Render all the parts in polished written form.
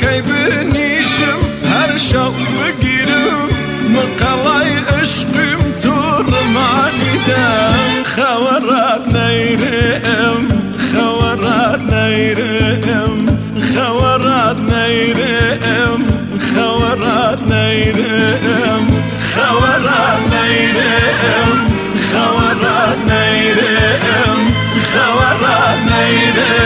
كيف نيشم هالشوق بقيرم من قلاي عشقي متور معني دام خورات نيرم خورات نيرم خورات نيرم خورات نيرم خورات نيرم خورات نيرم خورات نيرم خورات نيرم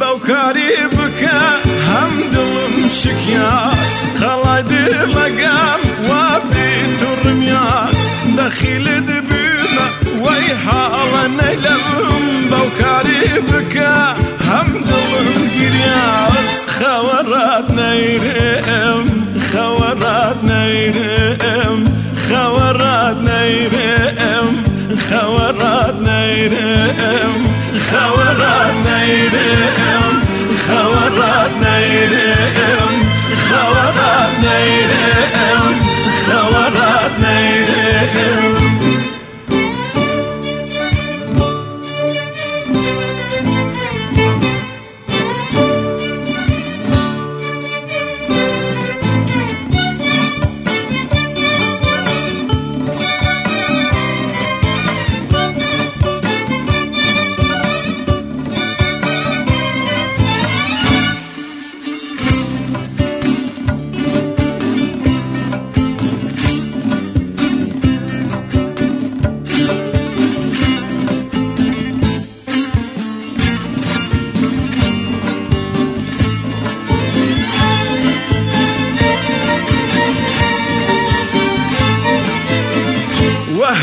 باوكاري بكا هم دلم شكياس خلاي دلقام وابدي ترمياس دخيل دبينا ويحالا نيلم باوكاري بكا هم دلم قرياس خورات نيرم خورات نيرم خورات نيرم خورات نيرم خورات نيرم خورات نيرم خورات نيرم خورات نيرم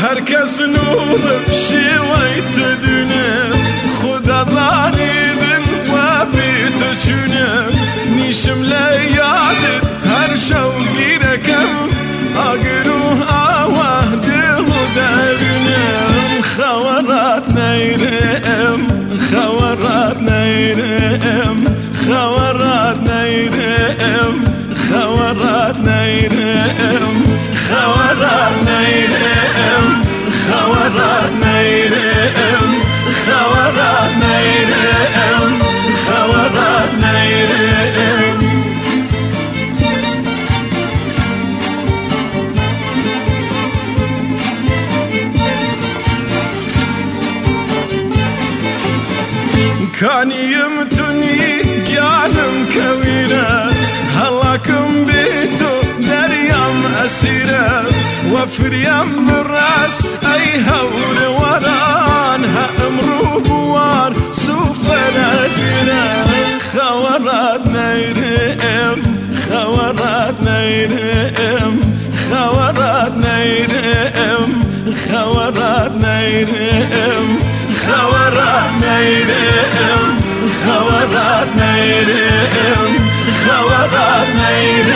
هرکس نورم شیوی تدونم خدا زانیدن و بی تو چونم نیشم لیادت هر شو گیرکم اگروه آوه دل درونم خورات نیرم خورات نیرم خورات نیرم خورات نیرم خورات نیرم خورات نیرم خورات نیرم خورات نیرم کانیم تونی گانم کویره هلاکم بیتو دریم اسیره وفريم بالراس اي هول ورانها امرو بوار سوفنا دينا خورات نيرم خورات نيرم خورات نيرم خورات نيرم خورات نيرم خورات نيرم خورات نيرم